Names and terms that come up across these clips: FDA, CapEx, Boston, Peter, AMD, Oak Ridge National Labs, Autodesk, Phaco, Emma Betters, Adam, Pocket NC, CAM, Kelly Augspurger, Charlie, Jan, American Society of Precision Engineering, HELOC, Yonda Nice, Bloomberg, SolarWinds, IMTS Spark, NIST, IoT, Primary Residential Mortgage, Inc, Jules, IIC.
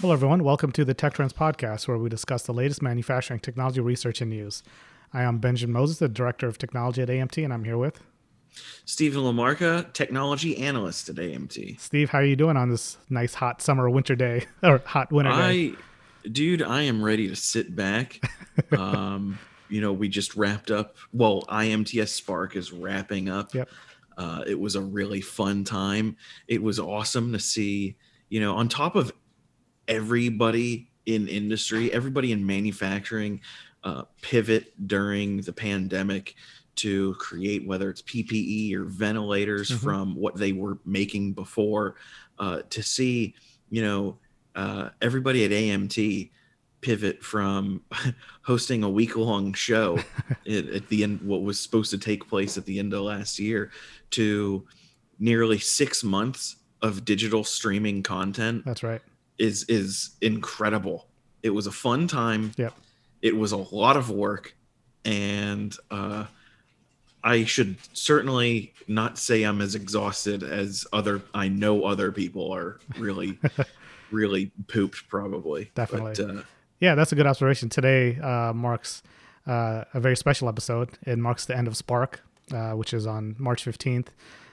Hello, everyone. Welcome to the Tech Trends Podcast, where we discuss the latest manufacturing technology research and news. I am Benjamin Moses, the Director of Technology at AMT, and I'm here with Steven Lamarca, Technology Analyst at AMT. Steve, how are you doing on this nice hot summer winter day, or hot winter day? Dude, I am ready to sit back. You know, we just wrapped up, well, IMTS Spark is wrapping up. Yep. It was a really fun time. It was awesome to see, you know, on top of everybody in industry, everybody in manufacturing pivot during the pandemic to create, whether it's PPE or ventilators from what they were making before, to see, you know, everybody at AMT pivot from hosting a week-long show at the end, what was supposed to take place at the end of last year, to nearly 6 months of digital streaming content. That's right. Is incredible. It was a fun time. Yep. It was a lot of work, and I should certainly not say I'm as exhausted as other people are really pooped probably. Definitely. But, yeah, that's a good observation. Today marks a very special episode. It marks the end of Spark, which is on March 15th.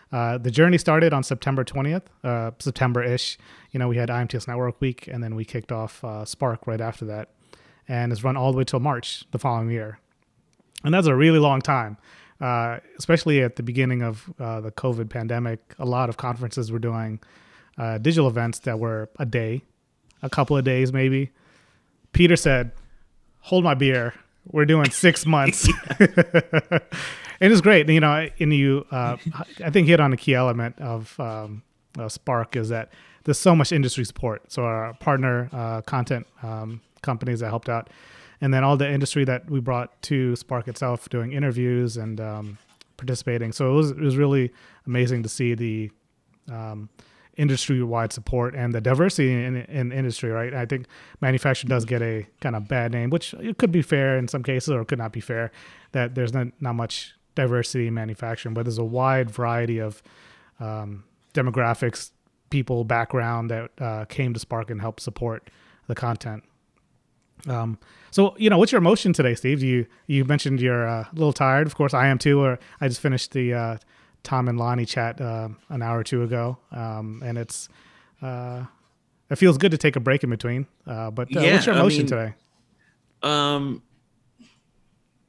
The journey started on September 20th, September-ish. You know, we had IMTS Network Week, and then we kicked off Spark right after that. And it's run all the way till March the following year. And that's a really long time, especially at the beginning of the COVID pandemic. A lot of conferences were doing digital events that were a day, a couple of days maybe. Peter said, hold my beer. We're doing 6 months. It was great. You know, I think hit on a key element of Spark is that there's so much industry support. So our partner content companies that helped out, and then all the industry that we brought to Spark itself, doing interviews and participating. So it was really amazing to see the industry-wide support and the diversity in industry, right? I think manufacturing does get a kind of bad name, which it could be fair in some cases, or it could not be fair, that there's not much diversity in manufacturing, but there's a wide variety of demographics, people, background that came to Spark and helped support the content. So, you know, what's your emotion today, Steve? You mentioned you're a little tired. Of course, I am too, or I just finished the Tom and Lonnie chat an hour or two ago, and it feels good to take a break in between. But yeah, what's your emotion today?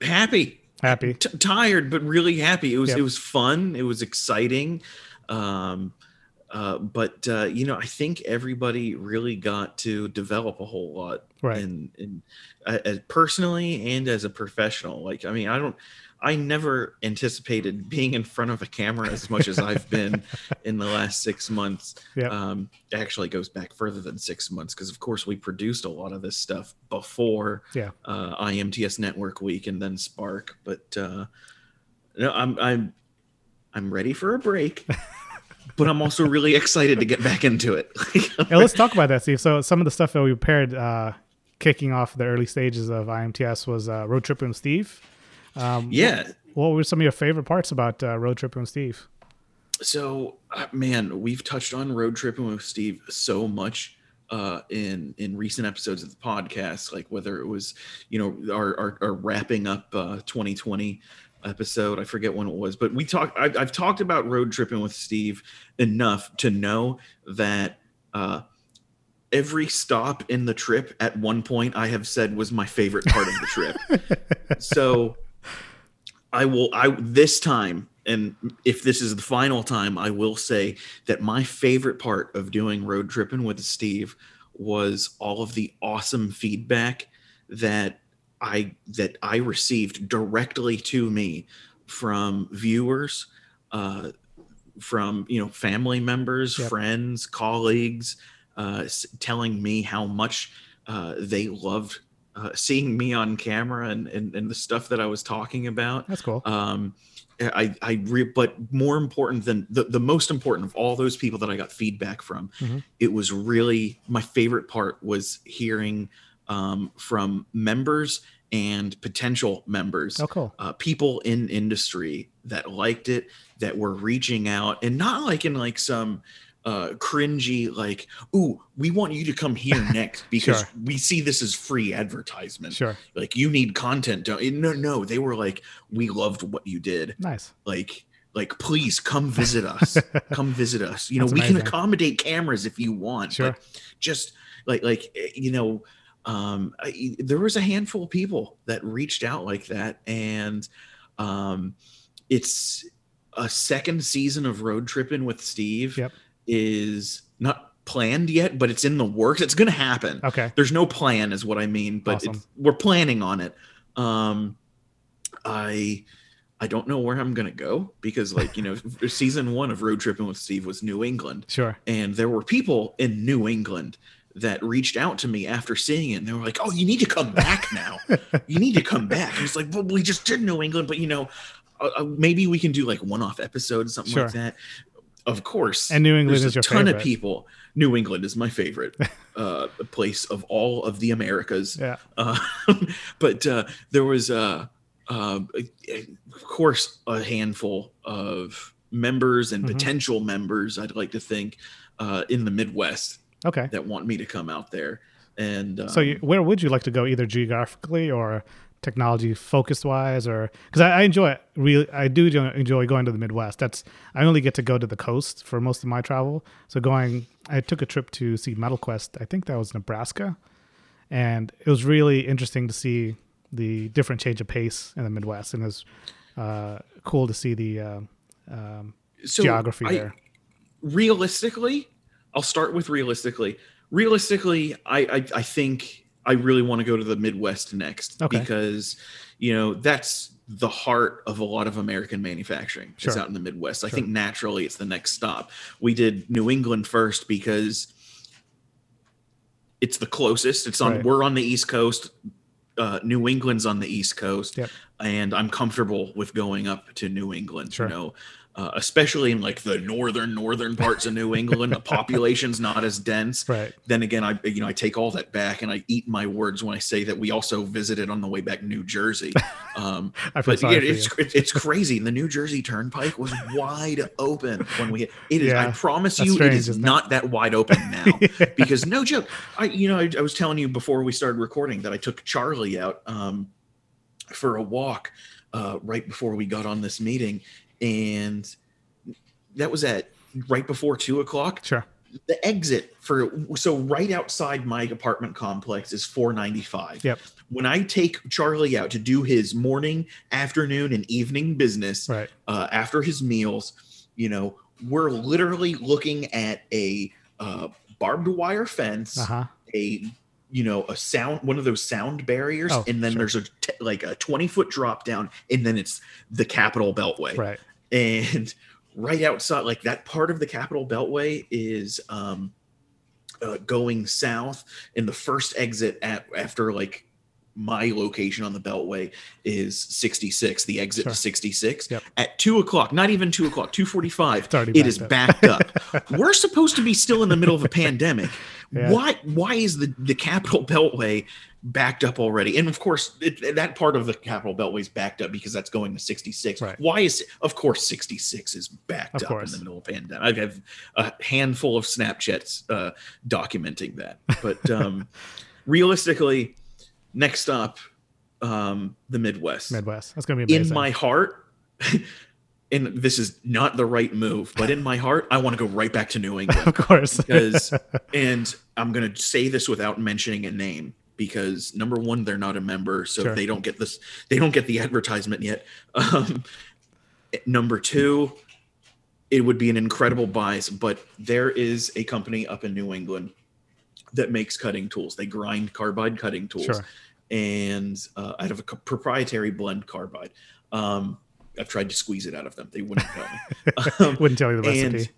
Happy, tired, but really happy. It was fun. It was exciting. But you know, I think everybody really got to develop a whole lot, right? And personally and as a professional, I never anticipated being in front of a camera as much as I've been in the last 6 months. Yep. Actually goes back further than 6 months, because of course we produced a lot of this stuff before IMTS Network Week and then Spark. But no, I'm ready for a break. But I'm also really excited to get back into it. Let's talk about that, Steve. So some of the stuff that we prepared kicking off the early stages of IMTS was Road Tripping with Steve. What were some of your favorite parts about Road Tripping with Steve? So, man, we've touched on Road Tripping with Steve so much in recent episodes of the podcast, like whether it was, you know, our wrapping up 2020 episode. I forget when it was, but I've talked about Road Tripping with Steve enough to know that every stop in the trip at one point I have said was my favorite part of the trip. So I will this time, and if this is the final time, I will say that my favorite part of doing Road Tripping with Steve was all of the awesome feedback that I received directly to me from viewers, from, you know, family members, friends, colleagues, telling me how much they loved seeing me on camera and the stuff that I was talking about. That's cool. But more important than the most important of all those people that I got feedback from, it was really my favorite part was hearing from members and potential members, people in industry that liked it, that were reaching out, and not like in like some cringy, like, ooh, we want you to come here next because sure. we see this as free advertisement. Sure. Like, you need content. No, they were like, we loved what you did. Nice. Like, please come visit us. Come visit us. You know, we can accommodate cameras if you want. Sure. But just like, you know, there was a handful of people that reached out like that. And it's a second season of Road Tripping with Steve yep. is not planned yet, but it's in the works. It's going to happen. Okay. There's no plan is what I mean, but awesome. We're planning on it. I don't know where I'm going to go because, like, you know, season one of Road Tripping with Steve was New England. Sure. And there were people in New England that reached out to me after seeing it. And they were like, oh, you need to come back now. You need to come back. And it's like, well, we just did New England, but, you know, maybe we can do like one-off episodes, something sure. like that. Of course. And New England is your favorite. There's a ton of people. New England is my favorite place of all of the Americas. Yeah. But there was... of course, a handful of members and mm-hmm. potential members, I'd like to think, in the Midwest okay. that want me to come out there. And so where would you like to go, either geographically or technology focused wise? Or because I enjoy it. Really, I do enjoy going to the Midwest. I only get to go to the coast for most of my travel. So I took a trip to see Metal Quest. I think that was Nebraska. And it was really interesting to see the different change of pace in the Midwest, and it was cool to see the geography there. Realistically, I think I really want to go to the Midwest next okay. because, you know, that's the heart of a lot of American manufacturing. Sure. It's out in the Midwest. I think naturally it's the next stop. We did New England first because it's the closest. We're on the East Coast. New England's on the East Coast, yep. and I'm comfortable with going up to New England, sure. you know, especially in like the northern parts of New England. The population's not as dense. Right. Then again, I take all that back, and I eat my words when I say that we also visited on the way back New Jersey. It's crazy. The New Jersey Turnpike was wide open when we hit. It is. Yeah. I promise you, strange, it is not that wide open now. Yeah. Because no joke, I was telling you before we started recording that I took Charlie out for a walk right before we got on this meeting. And that was at right before 2:00. Sure. The exit right outside my apartment complex is 495. Yep. When I take Charlie out to do his morning, afternoon, and evening business, right. After his meals, you know, we're literally looking at a barbed wire fence, uh-huh. One of those sound barriers, and then sure. there's a 20-foot drop down, and then it's the Capitol Beltway. Right. And right outside, like that part of the Capitol Beltway is going south, and the first exit after like my location on the Beltway is 66, the exit sure. to 66. Yep. At 2:00, not even 2:00, 2:45, it is backed up. We're supposed to be still in the middle of a pandemic. Yeah. Why is the Capitol Beltway backed up already? And of course, that part of the Capitol Beltway is backed up because that's going to 66. Right. Why is it? Of course, 66 is backed up in the middle of the pandemic. I have a handful of Snapchats documenting that. But realistically, next up, the Midwest. That's going to be amazing. In my heart... and this is not the right move, but in my heart, I want to go right back to New England. Of course. Because, and I'm going to say this without mentioning a name, because number one, they're not a member, so sure. They don't get the advertisement yet. Number two, it would be an incredible buys, but there is a company up in New England that makes cutting tools. They grind carbide cutting tools, sure. and out of a proprietary blend carbide. I've tried to squeeze it out of them. They wouldn't tell me. Wouldn't tell you the recipe.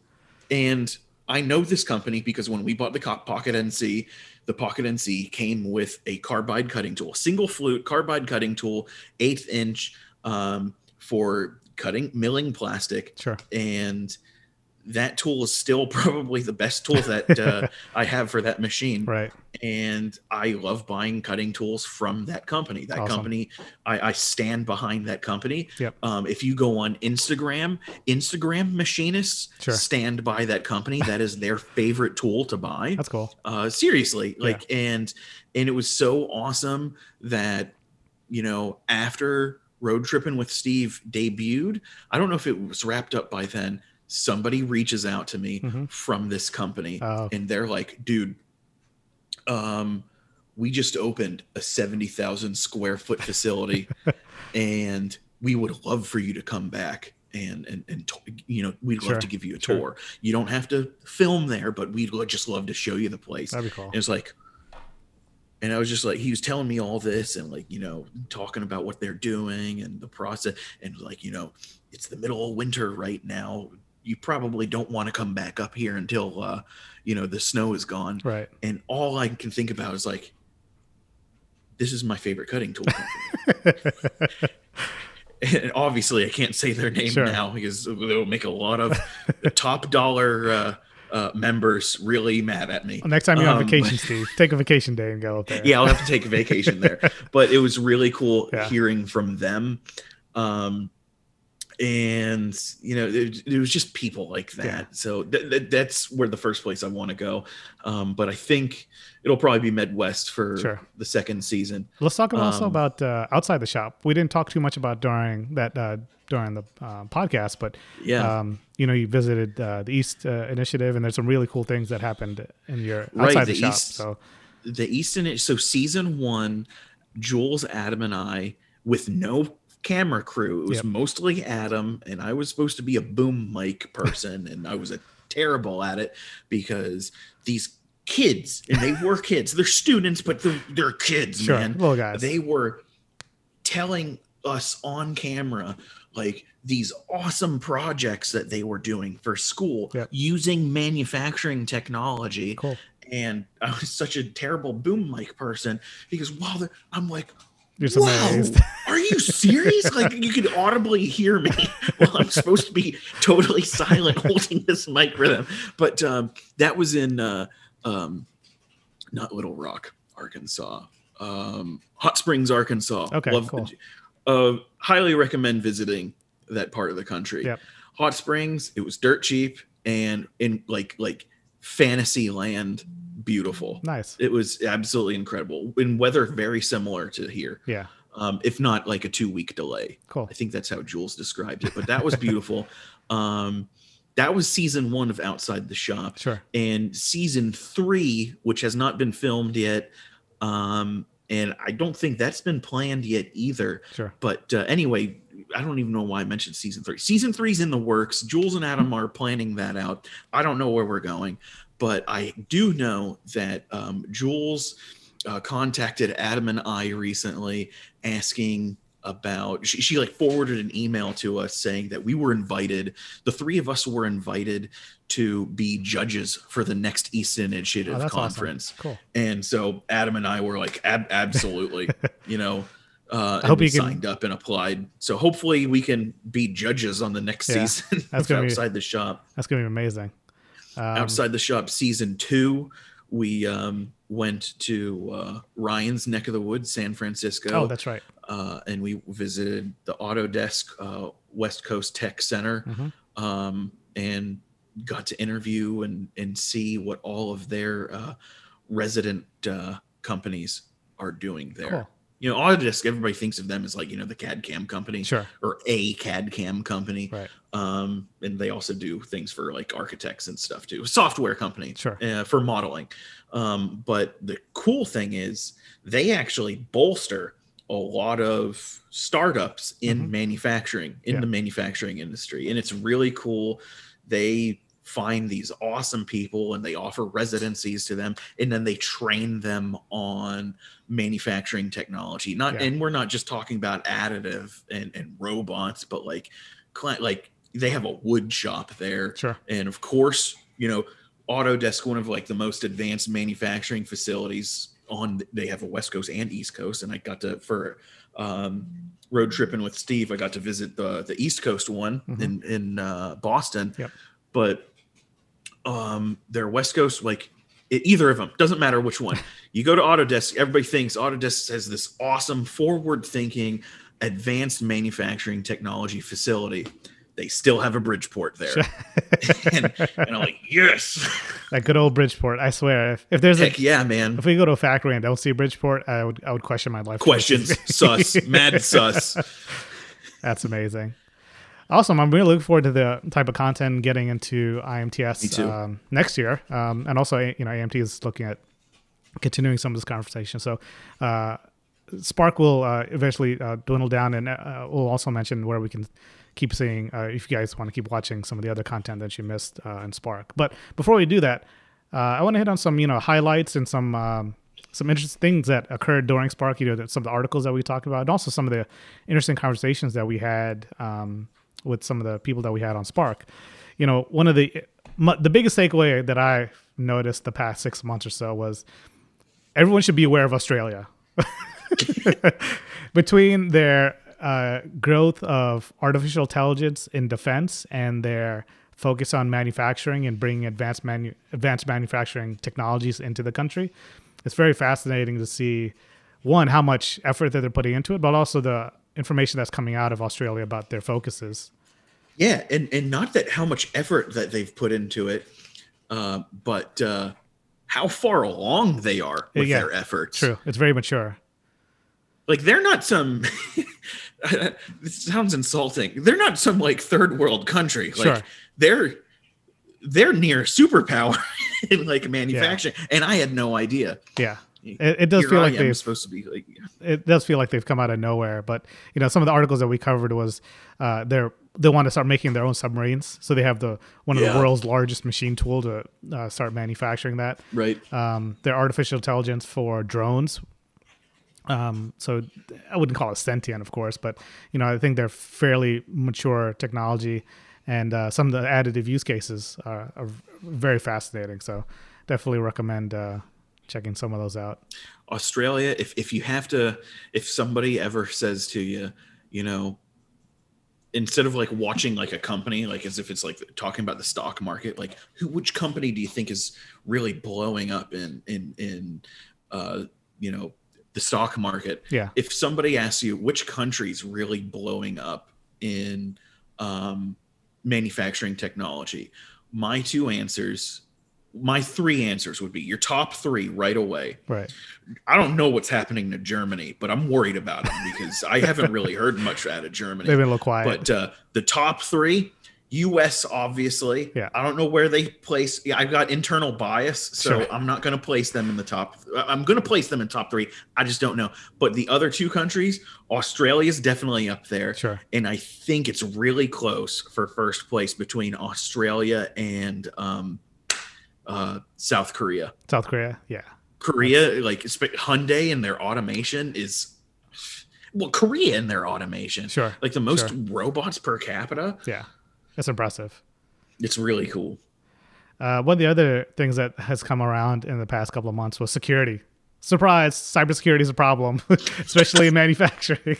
And I know this company because when we bought the Pocket NC, the Pocket NC came with a carbide cutting tool, single flute carbide cutting tool, 1/8 inch for milling plastic. Sure. And that tool is still probably the best tool that I have for that machine. Right. And I love buying cutting tools from that company. That awesome. Company, I stand behind that company. Yep. If you go on Instagram machinists sure. stand by that company. That is their favorite tool to buy. That's cool. Seriously. Like, yeah. And it was so awesome that, you know, after Road Tripping with Steve debuted, I don't know if it was wrapped up by then, somebody reaches out to me mm-hmm. from this company and they're like, dude, we just opened a 70,000 square foot facility and we would love for you to come back and you know, we'd love sure. to give you a sure. tour. You don't have to film there, but we'd just love to show you the place. That'd be cool. And it's like, and I was just like, he was telling me all this and like, you know, talking about what they're doing and the process and like, you know, it's the middle of winter right now. You probably don't want to come back up here until, you know, the snow is gone. Right. And all I can think about is like, this is my favorite cutting tool company. And obviously I can't say their name sure. now because they'll make a lot of top dollar, members really mad at me. Well, next time you're on vacation, Steve, take a vacation day and go up there. Yeah, I'll have to take a vacation there. But it was really cool yeah. hearing from them. And you know, it was just people like that. Yeah. So that's where the first place I want to go. But I think it'll probably be Midwest for sure. the second season. Let's talk also about outside the shop. We didn't talk too much about during the podcast, but yeah, you know, you visited the East Initiative, and there's some really cool things that happened in your outside right, the shop. So the East Initiative. So season one, Jules, Adam, and I with no camera crew. It was yep. mostly Adam, and I was supposed to be a boom mic person, and I was terrible at it because these kids, and they were kids, they're students, but they're kids, sure. man. Well, guys, they were telling us on camera like these awesome projects that they were doing for school yep. using manufacturing technology. Cool. And I was such a terrible boom mic person because while I'm like, wow, are you serious? Like, you could audibly hear me while I'm supposed to be totally silent holding this mic for them. But that was in not Little Rock, Arkansas, Hot Springs, Arkansas. Okay, love cool. Highly recommend visiting that part of the country. Yep. Hot Springs, it was dirt cheap and in like fantasy land. Beautiful. Nice. It was absolutely incredible. And weather very similar to here. Yeah. If not like a 2-week delay. Cool. I think that's how Jules described it, but that was beautiful. That was season one of Outside the Shop. Sure. And season three, which has not been filmed yet. And I don't think that's been planned yet either. Sure. But anyway, I don't even know why I mentioned season three. Season three's in the works. Jules and Adam are planning that out. I don't know where we're going. But I do know that Jules contacted Adam and I recently asking about, she like forwarded an email to us saying that we were invited, the three of us were invited to be judges for the next East Initiative conference. Awesome. Cool. And so Adam and I were like, absolutely, you know, I hope you signed up and applied. So hopefully we can be judges on the next season outside the shop. That's going to be amazing. Outside the shop season two, we went to Ryan's neck of the woods, San Francisco. Oh, that's right. And we visited the Autodesk West Coast Tech Center mm-hmm. And got to interview and see what all of their resident companies are doing there. Cool. You know, Autodesk, everybody thinks of them as like, you know, the CAD CAM company sure. or a CAD CAM company. Right. And they also do things for like architects and stuff too. Software company sure. For modeling. But the cool thing is they actually bolster a lot of startups in mm-hmm. manufacturing, in yeah. the manufacturing industry. And it's really cool. They find these awesome people and they offer residencies to them, and then they train them on manufacturing technology. Not yeah. and we're not just talking about additive and robots, but like they have a wood shop there sure. and of course, you know, Autodesk, one of like the most advanced manufacturing facilities on, they have a West Coast and East Coast, and I got to for Road Tripping with Steve, I got to visit the East Coast one mm-hmm. in Boston yep. But They're West Coast, like either of them, doesn't matter which one. You go to Autodesk, everybody thinks Autodesk has this awesome forward-thinking, advanced manufacturing technology facility. They still have a Bridgeport there. and I'm like, yes. That good old Bridgeport, I swear. If there's heck yeah, man. If we go to a factory and don't see Bridgeport, I would question my life. Questions, sus, mad sus. That's amazing. Awesome. I'm really looking forward to the type of content getting into IMTS next year. And also, you know, AMT is looking at continuing some of this conversation. So Spark will eventually dwindle down, and we'll also mention where we can keep seeing if you guys want to keep watching some of the other content that you missed in Spark. But before we do that, I want to hit on some, you know, highlights and some interesting things that occurred during Spark, you know, that some of the articles that we talked about, and also some of the interesting conversations that we had with some of the people that we had on Spark. You know, one of the biggest takeaway that I noticed the past 6 months or so was everyone should be aware of Australia. Between their growth of artificial intelligence in defense and their focus on manufacturing and bringing advanced manufacturing technologies into the country, it's very fascinating to see, one, how much effort that they're putting into it, but also the information that's coming out of Australia about their focuses. Yeah, and not that how much effort that they've put into it, but how far along they are with their efforts. True, it's very mature. Like, they're not some, this sounds insulting. They're not some like third world country. Like sure. They're near superpower in like manufacturing. Yeah. And I had no idea. Yeah. It does feel like they're supposed to be like, it does feel like they've come out of nowhere, but you know, some of the articles that we covered was, they want to start making their own submarines. So they have one of the world's largest machine tool to start manufacturing that. Right. Their artificial intelligence for drones. So I wouldn't call it sentient, of course, but you know, I think they're fairly mature technology, and some of the additive use cases are very fascinating. So definitely recommend checking some of those out. Australia, if you have to, if somebody ever says to you, you know, instead of like watching like a company, like as if it's like talking about the stock market, like which company do you think is really blowing up in you know, the stock market. Yeah. If somebody asks you which country's really blowing up in manufacturing technology, my three answers would be your top three right away. Right. I don't know what's happening to Germany, but I'm worried about them because I haven't really heard much out of Germany. They've been a little quiet. But the top three, U.S. obviously. Yeah. I don't know where they place. Yeah, I've got internal bias, so sure. I'm not going to place them in the top. I'm going to place them in top three. I just don't know. But the other two countries, Australia's definitely up there. Sure. And I think it's really close for first place between Australia and South Korea. South Korea, yeah. Korea, like Hyundai and their automation is... Well, Korea and their automation. Sure. Like the most robots per capita. Yeah. That's impressive. It's really cool. One of the other things that has come around in the past couple of months was security. Surprise, cybersecurity is a problem, especially in manufacturing.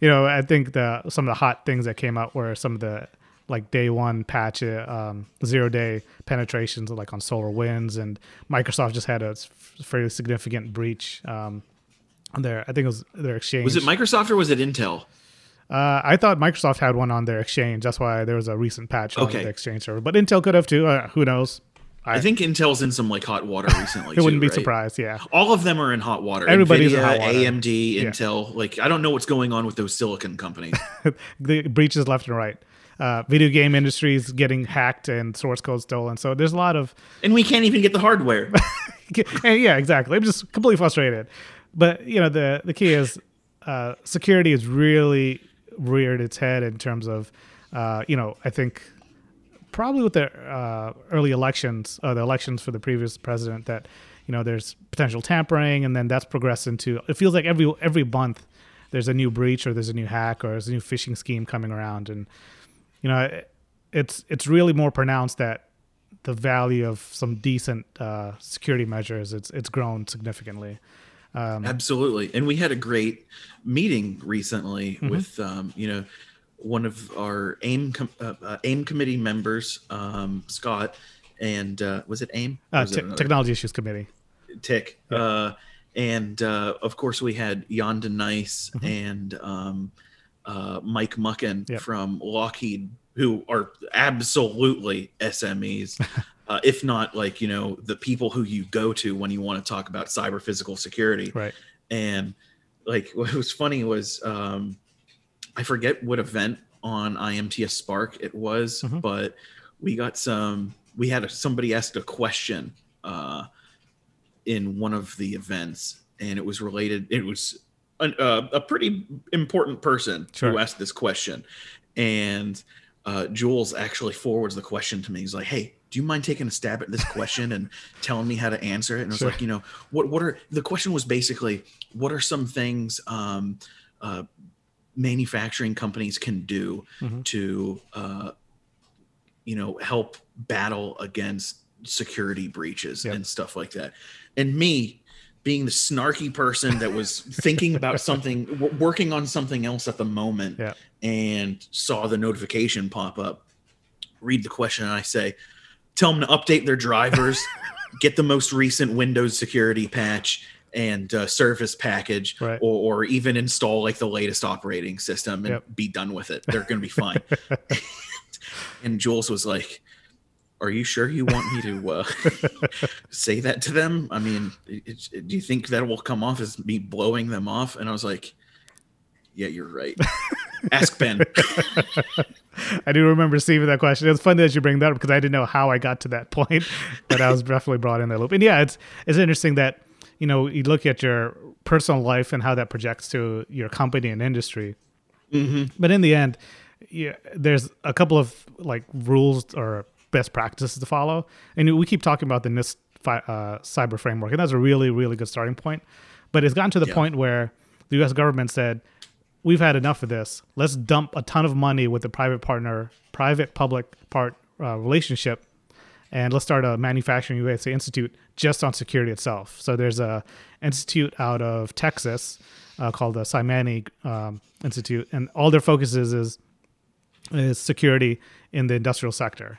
You know, I think some of the hot things that came out were some of the like day one patch, 0-day penetrations like on SolarWinds, and Microsoft just had a fairly significant breach on their, I think it was their Exchange. Was it Microsoft or was it Intel? I thought Microsoft had one on their Exchange. That's why there was a recent patch on the Exchange server. But Intel could have too. Who knows? I think Intel's in some like hot water recently. I wouldn't be surprised. Yeah, all of them are in hot water. Everybody's NVIDIA, in hot water. AMD, Intel. Like I don't know what's going on with those silicon companies. The breaches left and right. Video game industries getting hacked and source code stolen. So there's a lot of, and we can't even get the hardware. Yeah, exactly. I'm just completely frustrated. But you know, the key is security is really reared its head in terms of, you know, I think probably with the early elections, the elections for the previous president, that, you know, there's potential tampering, and then that's progressed into, it feels like every month there's a new breach or there's a new hack or there's a new phishing scheme coming around. And, you know, it's really more pronounced that the value of some decent security measures, it's grown significantly. Absolutely. And we had a great meeting recently with, you know, one of our AIM committee members, Scott, and was it AIM? Technology Issues Committee. TIC. Yeah. And of course we had Yonda Nice mm-hmm. and Mike Mucken yep. from Lockheed, who are absolutely SMEs, if not like, you know, the people who you go to when you want to talk about cyber physical security. Right. And like what was funny was I forget what event on IMTS Spark it was, mm-hmm. but somebody asked a question in one of the events, and it was related. It was a pretty important person sure. who asked this question, and Jules actually forwards the question to me. He's like, "Hey, do you mind taking a stab at this question and telling me how to answer it?" And I was sure. like, you know, what are the question was basically, what are some things manufacturing companies can do mm-hmm. to, you know, help battle against security breaches yep. and stuff like that. And me being the snarky person that was thinking about something, working on something else at the moment yeah. and saw the notification pop up, read the question, and I say, tell them to update their drivers, get the most recent Windows security patch and service package, right. or even install like the latest operating system and yep. be done with it. They're going to be fine. And Jules was like, are you sure you want me to say that to them? I mean, do you think that will come off as me blowing them off? And I was like, yeah, you're right. Ask Ben. I do remember receiving that question. It's funny that you bring that up because I didn't know how I got to that point, but I was definitely brought in that loop. And yeah, it's interesting that, you know, you look at your personal life and how that projects to your company and industry. Mm-hmm. But in the end, yeah, there's a couple of like rules or best practices to follow. And we keep talking about the NIST cyber framework, and that's a really, really good starting point. But it's gotten to the yeah. point where the U.S. government said, we've had enough of this. Let's dump a ton of money with the private-public relationship, and let's start a manufacturing USA institute just on security itself. So there's a institute out of Texas called the Cymani Institute, and all their focus is security in the industrial sector.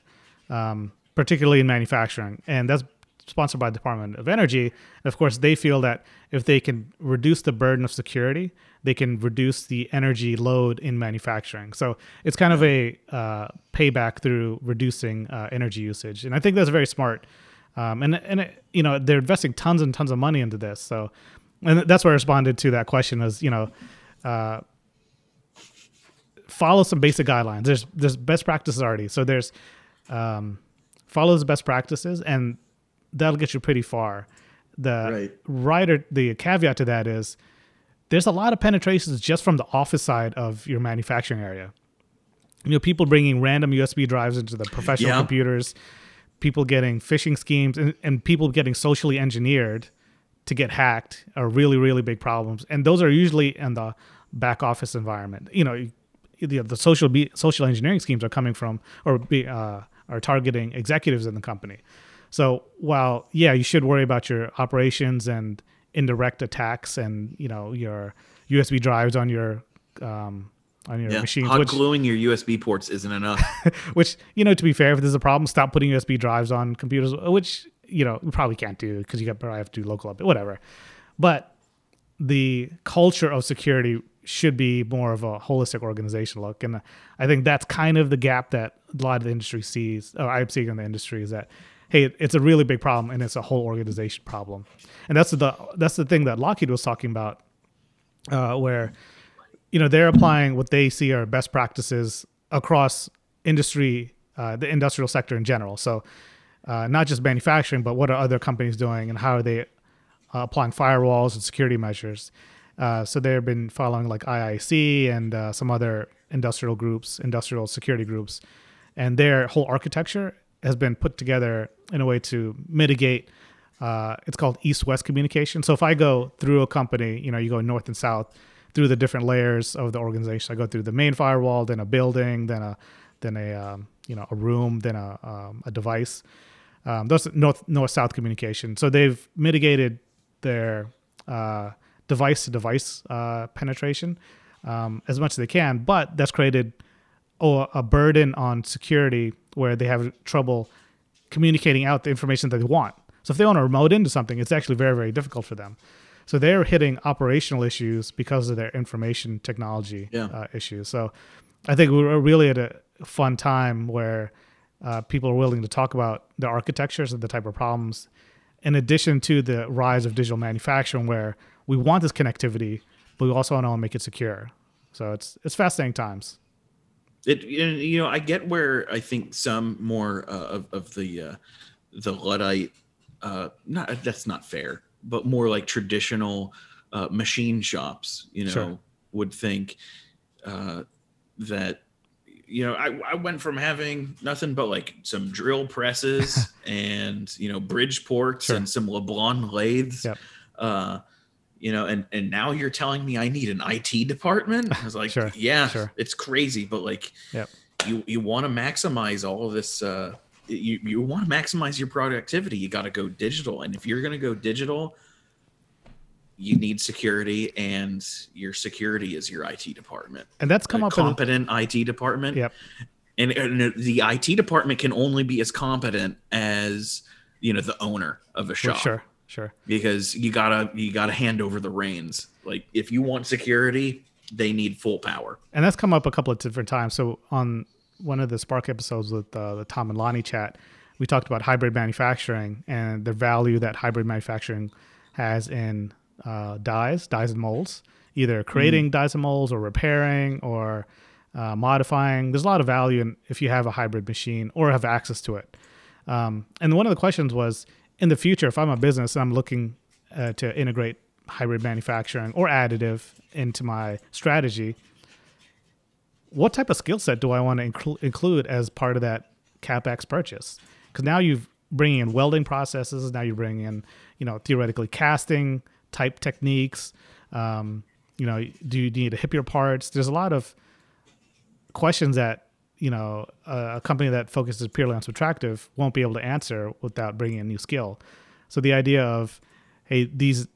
Particularly in manufacturing. And that's sponsored by the Department of Energy. And of course, they feel that if they can reduce the burden of security, they can reduce the energy load in manufacturing. So it's kind of a payback through reducing energy usage. And I think that's very smart. And you know, they're investing tons and tons of money into this. So, and that's where I responded to that question is, you know, follow some basic guidelines. There's best practices already. So there's, follows best practices, and that'll get you pretty far. The caveat to that is there's a lot of penetrations just from the office side of your manufacturing area. You know, people bringing random USB drives into the professional yeah. computers, people getting phishing schemes, and people getting socially engineered to get hacked are really, really big problems. And those are usually in the back office environment. You know, the social engineering schemes are coming from are targeting executives in the company. So while, yeah, you should worry about your operations and indirect attacks and, you know, your USB drives on your yeah. machines. Hot gluing your USB ports isn't enough. Which, you know, to be fair, if there's a problem, stop putting USB drives on computers, which, you know, you probably can't do because you probably have to do local update, whatever. But the culture of security should be more of a holistic organization look. And I think that's kind of the gap that a lot of the industry sees, or I'm seeing in the industry, is that, hey, it's a really big problem and it's a whole organization problem. And that's the thing that Lockheed was talking about, where, you know, they're applying what they see are best practices across industry, the industrial sector in general. So not just manufacturing, but what are other companies doing and how are they applying firewalls and security measures? So they've been following like IIC and some other industrial security groups, and their whole architecture has been put together in a way to mitigate. It's called East-West communication. So if I go through a company, you know, you go north and south through the different layers of the organization. I go through the main firewall, then a building, then a room, then a device. That's north-south communication. So they've mitigated their device-to-device penetration as much as they can, but that's created a burden on security where they have trouble communicating out the information that they want. So if they want to remote into something, it's actually very, very difficult for them. So they're hitting operational issues because of their information technology issues. So I think we're really at a fun time where people are willing to talk about the architectures and the type of problems, in addition to the rise of digital manufacturing, where we want this connectivity, but we also want to make it secure. So it's fascinating times. You know, I get where I think some more of the Luddite, not that's not fair, but more like traditional machine shops, you know, sure, would think that, you know, I went from having nothing but like some drill presses and, you know, Bridgeports, sure, and some Leblon lathes, yep, you know, and now you're telling me I need an IT department. I was like, sure, yeah, sure, it's crazy. But like, yep, you want to maximize all of this. You want to maximize your productivity. You got to go digital. And if you're going to go digital, you need security, and your security is your IT department. And that's come up. Competent IT department. Yep. And the IT department can only be as competent as, you know, the owner of a shop. Sure, sure. Because you gotta hand over the reins. Like, if you want security, they need full power. And that's come up a couple of different times. So on one of the Spark episodes with the Tom and Lonnie chat, we talked about hybrid manufacturing and the value that hybrid manufacturing has in dies and molds, either creating dies and molds or repairing or modifying. There's a lot of value in if you have a hybrid machine or have access to it. And one of the questions was, in the future, if I'm a business and I'm looking to integrate hybrid manufacturing or additive into my strategy, what type of skill set do I want to include as part of that CapEx purchase? Because now you're bringing in welding processes, now you're bringing in, you know, theoretically casting type techniques. You know, do you need to hip your parts? There's a lot of questions that, you know, a company that focuses purely on subtractive won't be able to answer without bringing in new skill. So the idea of, hey, these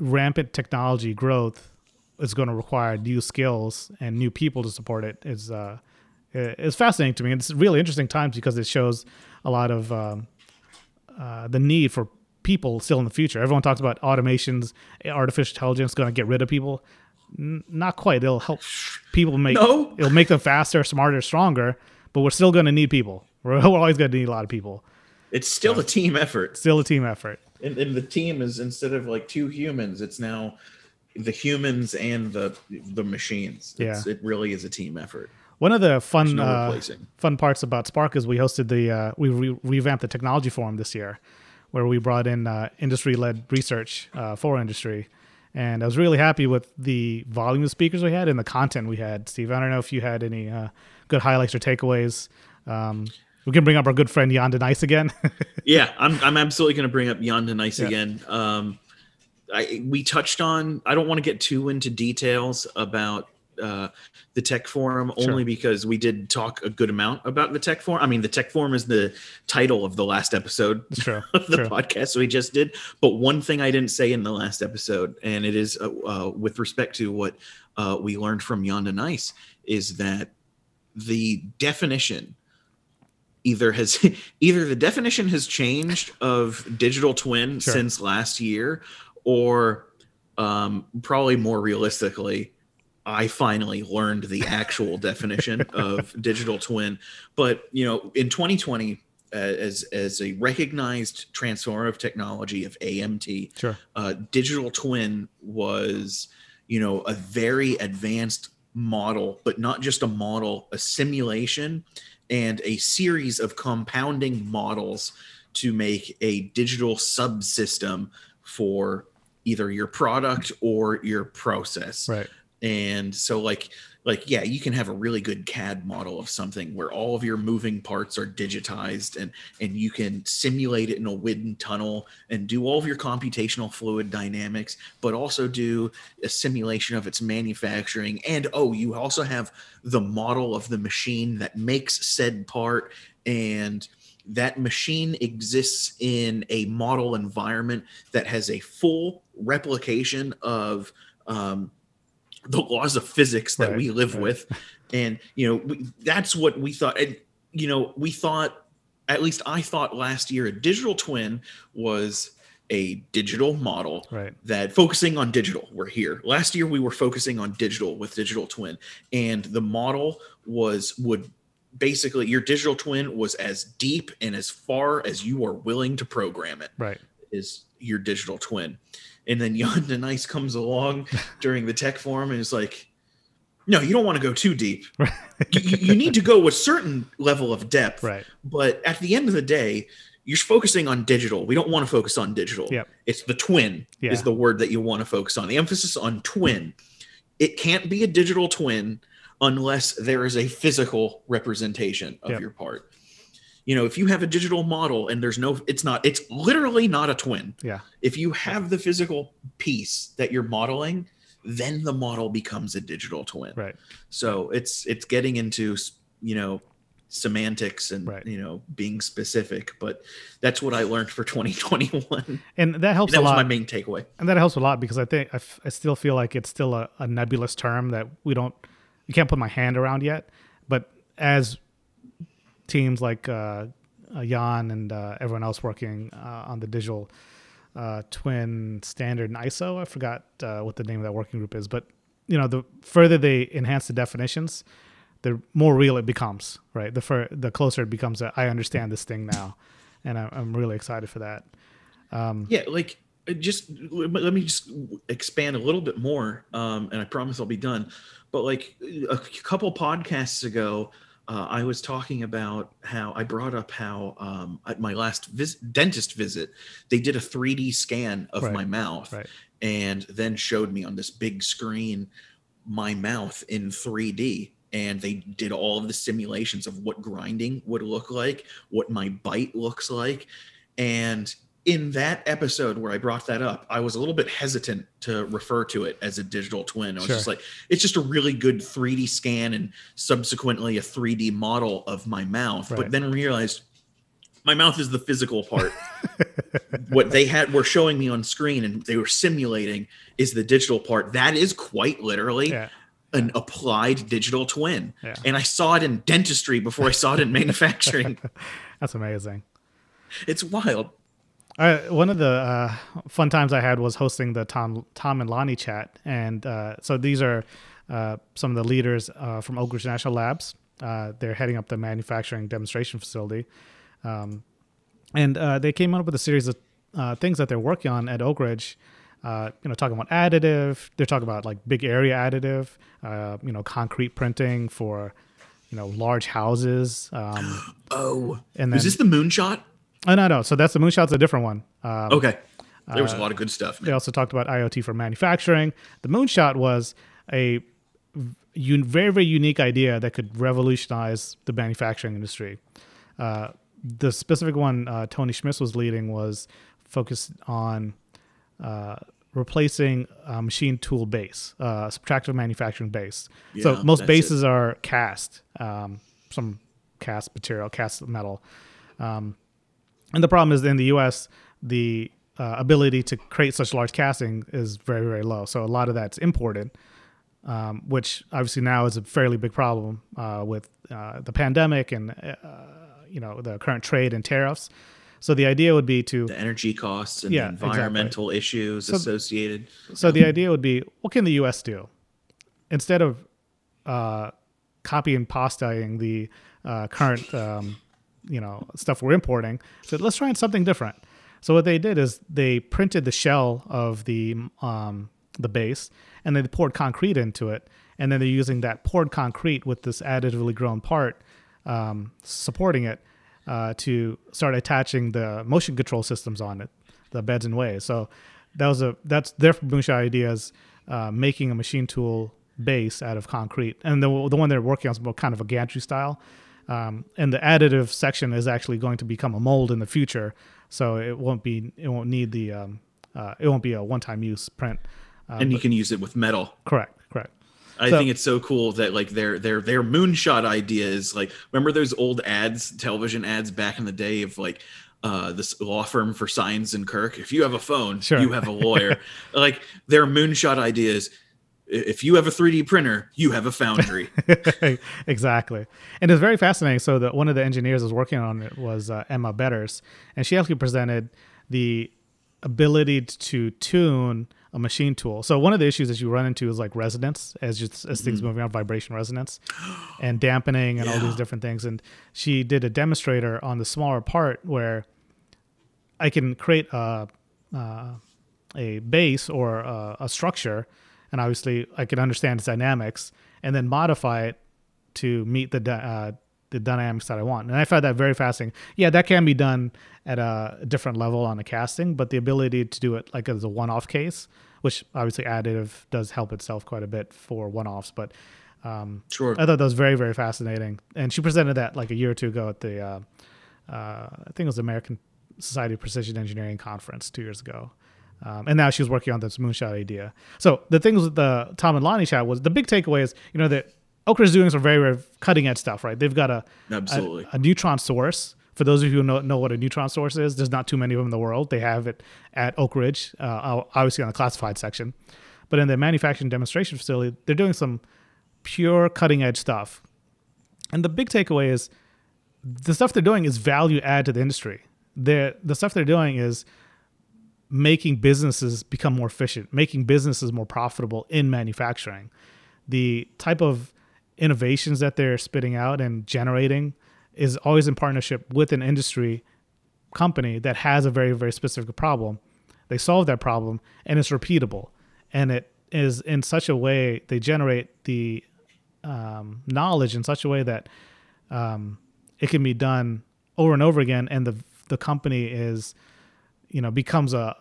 rampant technology growth is going to require new skills and new people to support it is fascinating to me. And it's really interesting times because it shows a lot of the need for people still in the future. Everyone talks about automations, artificial intelligence going to get rid of people. Not quite. It'll help people it'll make them faster, smarter, stronger, but we're still going to need people. We're always going to need a lot of people. It's still a team effort. Still a team effort. And the team is, instead of like two humans, it's now the humans and the machines. It really is a team effort. One of the fun parts about Spark is we hosted we revamped the technology forum this year, where we brought in industry-led research for industry. And I was really happy with the volume of speakers we had and the content we had. Steve, I don't know if you had any good highlights or takeaways. We can bring up our good friend Yonda Nice again. Yeah, I'm absolutely going to bring up Yonda Nice again. We touched on, I don't want to get too into details about the tech forum, only because we did talk a good amount about the tech forum. I mean, the tech forum is the title of the last episode of the podcast we just did. But one thing I didn't say in the last episode, and it is with respect to what we learned from Yonda Nice, is that the definition has changed of digital twin since last year, or probably more realistically, I finally learned the actual definition of digital twin. But, you know, in 2020, as a recognized transformative technology of AMT, digital twin was, you know, a very advanced model, but not just a model, a simulation and a series of compounding models to make a digital subsystem for either your product or your process. Right. And so like, yeah, you can have a really good CAD model of something where all of your moving parts are digitized, and you can simulate it in a wind tunnel and do all of your computational fluid dynamics, but also do a simulation of its manufacturing. And, you also have the model of the machine that makes said part, and that machine exists in a model environment that has a full replication of, the laws of physics that we live with. And, you know, that's what we thought. And, you know, we thought at least I thought last year, a digital twin was a digital model, right, that focusing on digital. We're here. Last year we were focusing on digital with digital twin, and the model would basically, your digital twin was as deep and as far as you are willing to program it, right, is your digital twin. And then Yonda Nice comes along during the tech forum and is like, no, you don't want to go too deep. You need to go with certain level of depth. Right. But at the end of the day, you're focusing on digital. We don't want to focus on digital. Yep. It's the twin, yeah, is the word that you want to focus on. The emphasis on twin. It can't be a digital twin unless there is a physical representation of, yep, your part. You know, if you have a digital model and there's no, it's literally not a twin. Yeah. If you have the physical piece that you're modeling, then the model becomes a digital twin. Right. So it's getting into, you know, semantics and, right, you know, being specific, but that's what I learned for 2021. And that helps a lot. That was my main takeaway. And that helps a lot because I think I still feel like it's still a nebulous term that I can't put my hand around yet, but as teams like Jan and everyone else working on the digital twin standard and ISO, I forgot what the name of that working group is, but you know, the further they enhance the definitions, the more real it becomes, right? The closer it becomes that I understand this thing now, and I'm really excited for that. Yeah, like just let me just expand a little bit more, and I promise I'll be done. But like a couple podcasts ago, I was talking about how I brought up how at my last dentist visit, they did a 3D scan of, right, my mouth, right, and then showed me on this big screen my mouth in 3D. And they did all of the simulations of what grinding would look like, what my bite looks like. And in that episode where I brought that up, I was a little bit hesitant to refer to it as a digital twin. I was, sure, just like, it's just a really good 3D scan and subsequently a 3D model of my mouth. Right. But then I realized my mouth is the physical part. What they were showing me on screen and they were simulating is the digital part. That is quite literally, yeah, an applied digital twin. Yeah. And I saw it in dentistry before I saw it in manufacturing. That's amazing. It's wild. One of the fun times I had was hosting the Tom and Lonnie chat, and so these are some of the leaders from Oak Ridge National Labs. They're heading up the manufacturing demonstration facility, and they came up with a series of things that they're working on at Oak Ridge. You know, talking about additive, they're talking about like big area additive, you know, concrete printing for, you know, large houses. And then, is this the moonshot? Oh, no. So that's the moonshot's a different one. Okay. There was a lot of good stuff. They also talked about IoT for manufacturing. The moonshot was a very, very unique idea that could revolutionize the manufacturing industry. The specific one Tony Schmitz was leading was focused on replacing machine tool base, subtractive manufacturing base. Yeah, so most bases are cast, some cast material, cast metal. And the problem is in the U.S., the ability to create such large casting is very, very low. So a lot of that's imported, which obviously now is a fairly big problem with the pandemic and you know, the current trade and tariffs. So the idea would be to... the energy costs and, yeah, the environmental, exactly, issues associated. So the idea would be, what can the U.S. do? Instead of copy and pasting the current... you know, stuff we're importing, said, let's try something different. So what they did is they printed the shell of the base, and they poured concrete into it, and then they're using that poured concrete with this additively grown part supporting it to start attaching the motion control systems on it, the beds and ways. So that's their moonshot ideas, making a machine tool base out of concrete. And the one they're working on is more kind of a gantry style. And the additive section is actually going to become a mold in the future, so it won't be a one-time use print. And you can use it with metal. Correct. I think it's so cool that like their moonshot idea is like, remember those old ads, television ads back in the day of like this law firm for Science and Kirk. If you have a phone, sure, you have a lawyer. Like their moonshot idea is If you have a 3D printer, you have a foundry. Exactly. And it's very fascinating. So that one of the engineers that was working on it was Emma Betters, and she actually presented the ability to tune a machine tool. So one of the issues that you run into is like resonance, as things moving on, vibration resonance and dampening and all these different things. And she did a demonstrator on the smaller part where I can create a base or a structure, and obviously I can understand its dynamics and then modify it to meet the dynamics that I want. And I found that very fascinating. Yeah, that can be done at a different level on a casting, but the ability to do it like as a one-off case, which obviously additive does help itself quite a bit for one-offs, but I thought that was very, very fascinating. And she presented that like a year or two ago at the, I think it was American Society of Precision Engineering Conference 2 years ago. And now she was working on this moonshot idea. So the things with the Tom and Lonnie chat was the big takeaway is, you know, that Okra is doing some very, very cutting edge stuff, right? They've got a neutron source. For those of you who know what a neutron source is, there's not too many of them in the world. They have it at Oak Ridge, obviously on the classified section. But in the manufacturing demonstration facility, they're doing some pure cutting edge stuff. And the big takeaway is the stuff they're doing is value add to the industry. The stuff they're doing is making businesses become more efficient, making businesses more profitable in manufacturing. The type of innovations that they're spitting out and generating is always in partnership with an industry company that has a very, very specific problem. They solve that problem and it's repeatable. And it is in such a way, they generate the knowledge in such a way that it can be done over and over again. And the company is, you know, becomes a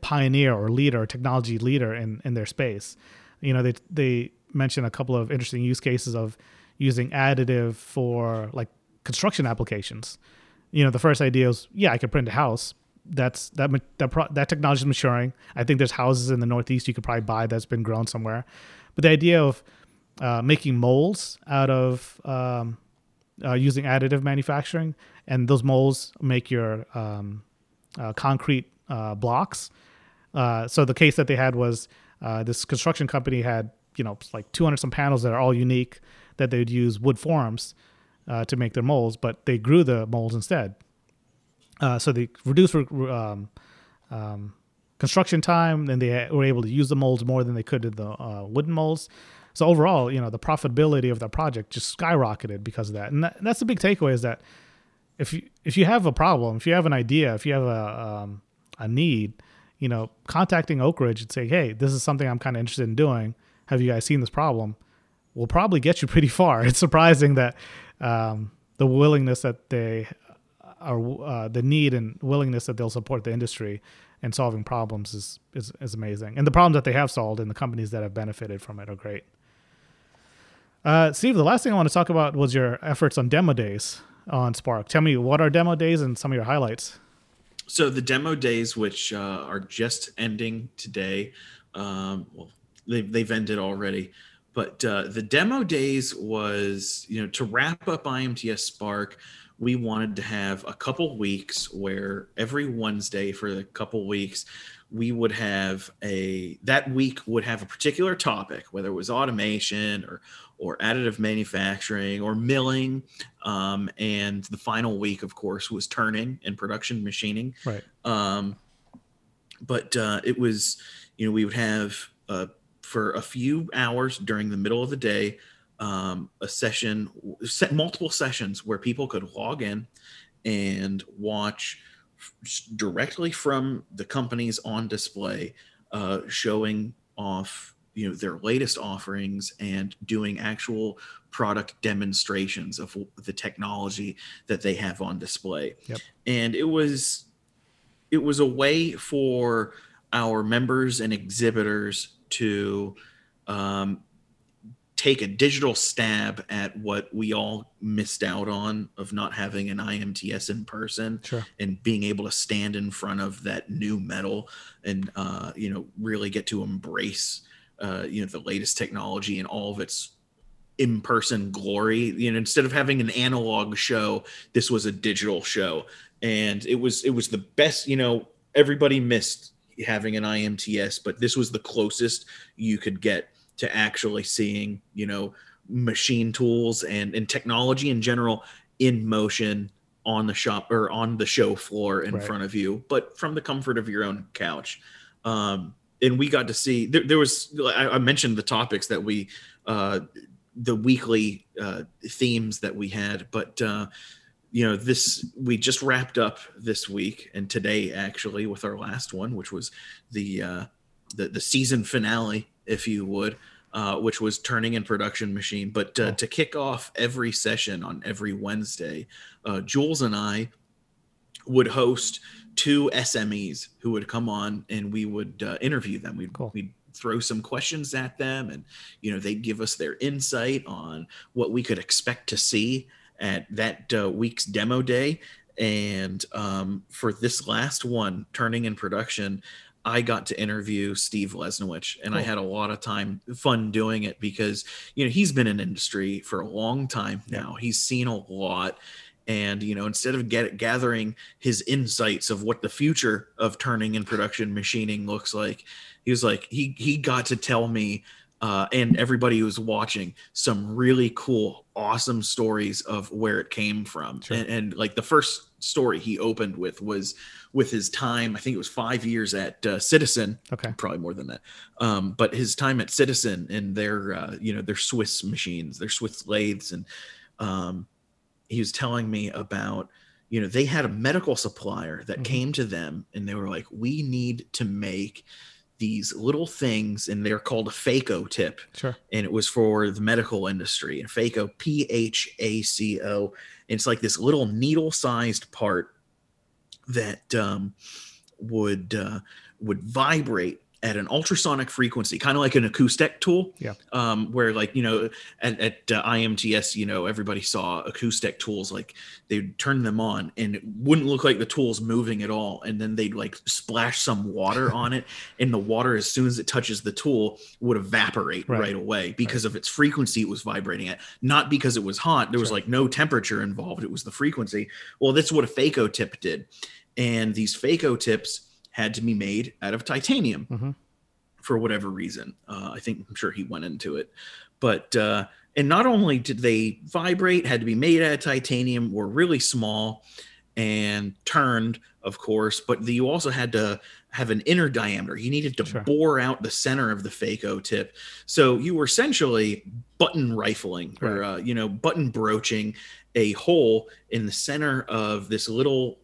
pioneer or leader, technology leader in their space. You know, they mentioned a couple of interesting use cases of using additive for like construction applications. You know, the first idea was, I could print a house. That technology is maturing. I think there's houses in the Northeast you could probably buy that's been grown somewhere. But the idea of making molds out of using additive manufacturing, and those molds make your concrete blocks. So the case that they had was this construction company had, you know, like 200 some panels that are all unique that they would use wood forms to make their molds, but they grew the molds instead. So they reduced construction time, and they were able to use the molds more than they could in the wooden molds. So overall, you know, the profitability of the project just skyrocketed because of that. And that's the big takeaway, is that if you have a problem, if you have an idea, if you have a need, you know, contacting Oak Ridge and saying, hey, this is something I'm kind of interested in doing. Have you guys seen this problem? Will probably get you pretty far. It's surprising that the willingness that they are, the need and willingness that they'll support the industry and solving problems is amazing. And the problems that they have solved and the companies that have benefited from it are great. Steve, the last thing I want to talk about was your efforts on demo days on Spark. Tell me, what are demo days and some of your highlights? So the demo days, which are just ending today, they've ended already. But the demo days was, you know, to wrap up IMTS Spark, we wanted to have a couple weeks where every Wednesday for a couple weeks, we would have a particular topic, whether it was automation or additive manufacturing or milling. And the final week, of course, was turning and production machining. Right. But it was, you know, we would have for a few hours during the middle of the day, multiple sessions where people could log in and watch directly from the companies on display, showing off, you know, their latest offerings and doing actual product demonstrations of the technology that they have on display. Yep. And it was a way for our members and exhibitors to take a digital stab at what we all missed out on of not having an IMTS in person. Sure. And being able to stand in front of that new metal and, you know, really get to embrace, you know, the latest technology and all of its in-person glory. You know, instead of having an analog show, this was a digital show. And it was the best, you know, everybody missed having an IMTS, but this was the closest you could get to actually seeing, you know, machine tools and technology in general in motion on the shop or on the show floor in front of you, but from the comfort of your own couch. And we got to see, there was, I mentioned the topics that we, the weekly themes that we had, but you know, this, we just wrapped up this week and today actually with our last one, which was the season finale, if you would, which was turning in production machine. But to kick off every session on every Wednesday, Jules and I would host two SMEs who would come on and we would interview them. We'd throw some questions at them and, you know, they'd give us their insight on what we could expect to see at that week's demo day. And for this last one, turning in production, I got to interview Steve Lesnowich, and I had a lot of fun doing it because, you know, he's been in industry for a long time now. He's seen a lot. And, you know, instead of gathering his insights of what the future of turning in production machining looks like, he was like, he got to tell me and everybody who was watching some really cool, awesome stories of where it came from. Sure. And like the first story he opened with was with his time, I think it was 5 years at Citizen, probably more than that. But his time at Citizen and their, you know, their Swiss machines, their Swiss lathes. And he was telling me about, you know, they had a medical supplier that came to them and they were like, we need to make these little things, and they're called a Phaco tip. Sure. And it was for the medical industry, and Phaco, P-H-A-C-O. And it's like this little needle-sized part that would vibrate at an ultrasonic frequency, kind of like an acoustic tool, where, like, you know, at IMTS, you know, everybody saw acoustic tools, like they'd turn them on and it wouldn't look like the tool's moving at all. And then they'd like splash some water on it, and the water, as soon as it touches the tool, would evaporate right away because of its frequency it was vibrating at, not because it was hot. There was like no temperature involved. It was the frequency. Well, that's what a Phaco tip did. And these Phaco tips had to be made out of titanium for whatever reason. I think, I'm sure he went into it, but, and not only did they vibrate, had to be made out of titanium, were really small and turned, of course, but you also had to have an inner diameter. You needed to bore out the center of the Phaco tip. So you were essentially button rifling or, you know, button broaching a hole in the center of this little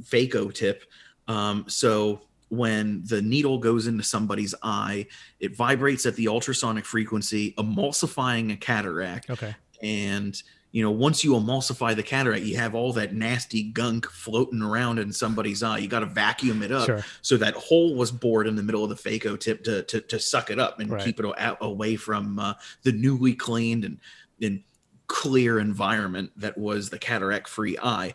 Phaco tip. So when the needle goes into somebody's eye, it vibrates at the ultrasonic frequency, emulsifying a cataract. And, you know, once you emulsify the cataract, you have all that nasty gunk floating around in somebody's eye. You got to vacuum it up. So that hole was bored in the middle of the Phaco tip to suck it up and keep it out away from the newly cleaned and clear environment that was the cataract-free eye.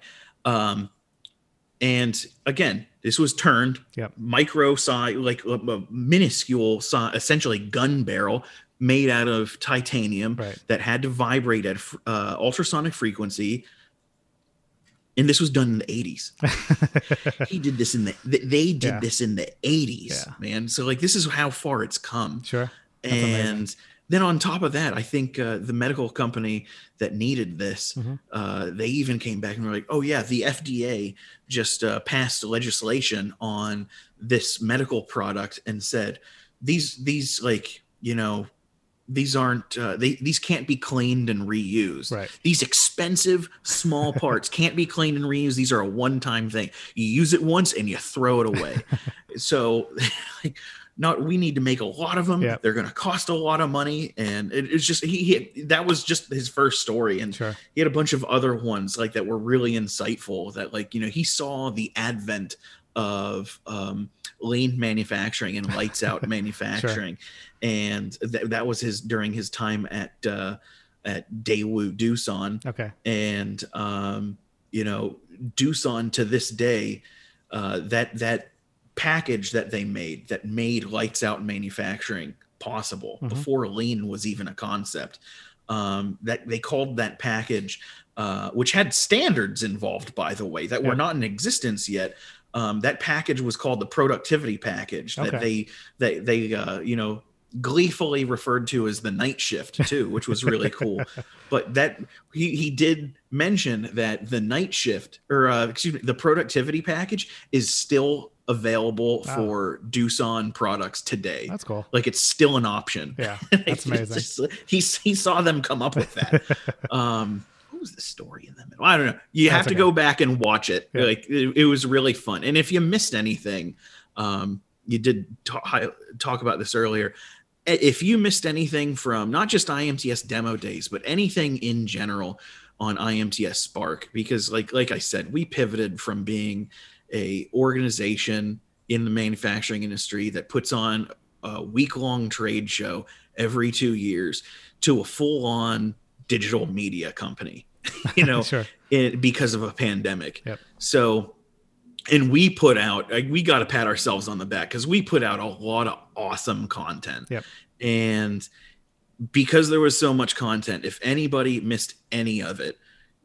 And again, this was turned micro size, like a minuscule size, essentially gun barrel made out of titanium that had to vibrate at ultrasonic frequency. And this was done in the 80s. They did this in the 80s, man. So like, this is how far it's come. That's and amazing. Then on top of that, I think the medical company that needed this, they even came back and were like, oh yeah, the FDA just passed legislation on this medical product and said, these like, you know, these aren't, these can't be cleaned and reused. These expensive small parts can't be cleaned and reused. These are a one-time thing. You use it once and you throw it away. So like, we need to make a lot of them. They're going to cost a lot of money. And it's just, that was just his first story. And he had a bunch of other ones like that were really insightful that, like, you know, he saw the advent of lean manufacturing and lights out manufacturing. And that was during his time at Daewoo Doosan. And, you know, Doosan to this day, that package that they made that made lights out manufacturing possible before lean was even a concept, that they called that package, which had standards involved, by the way, that were not in existence yet. That package was called the productivity package that they you know, gleefully referred to as the night shift too, which was really cool. But that he did mention that the night shift, or the productivity package is still available for Doosan products today. That's cool. Like, it's still an option. Yeah, that's amazing. He saw them come up with that. What was the story in the middle? I don't know. You have to go back and watch it. Yeah. Like, it was really fun. And if you missed anything, you did talk about this earlier. If you missed anything from not just IMTS demo days, but anything in general on IMTS Spark, because like I said, we pivoted from being a organization in the manufacturing industry that puts on a week-long trade show every 2 years to a full-on digital media company, sure. Because of a pandemic. Yep. So, and we put out, we got to pat ourselves on the back because we put out a lot of awesome content. Yep. And because there was so much content, if anybody missed any of it,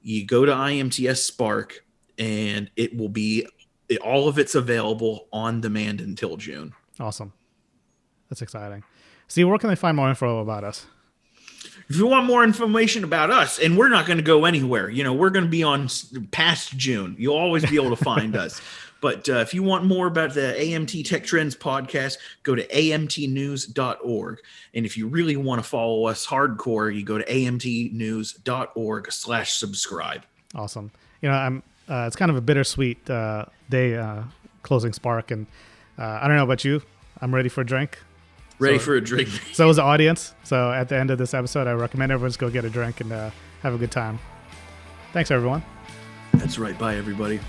you go to IMTS Spark and it will be, all of it's available on demand until June. Awesome. That's exciting. Steve, where can they find more info about us? If you want more information about us, and we're not going to go anywhere, we're going to be on past June. You'll always be able to find us. But if you want more about the AMT Tech Trends podcast, go to amtnews.org. And if you really want to follow us hardcore, you go to amtnews.org/subscribe. Awesome. It's kind of a bittersweet day closing Spark. And I don't know about you. I'm ready for a drink. So is the audience. So at the end of this episode, I recommend everyone just go get a drink and have a good time. Thanks, everyone. That's right. Bye, everybody.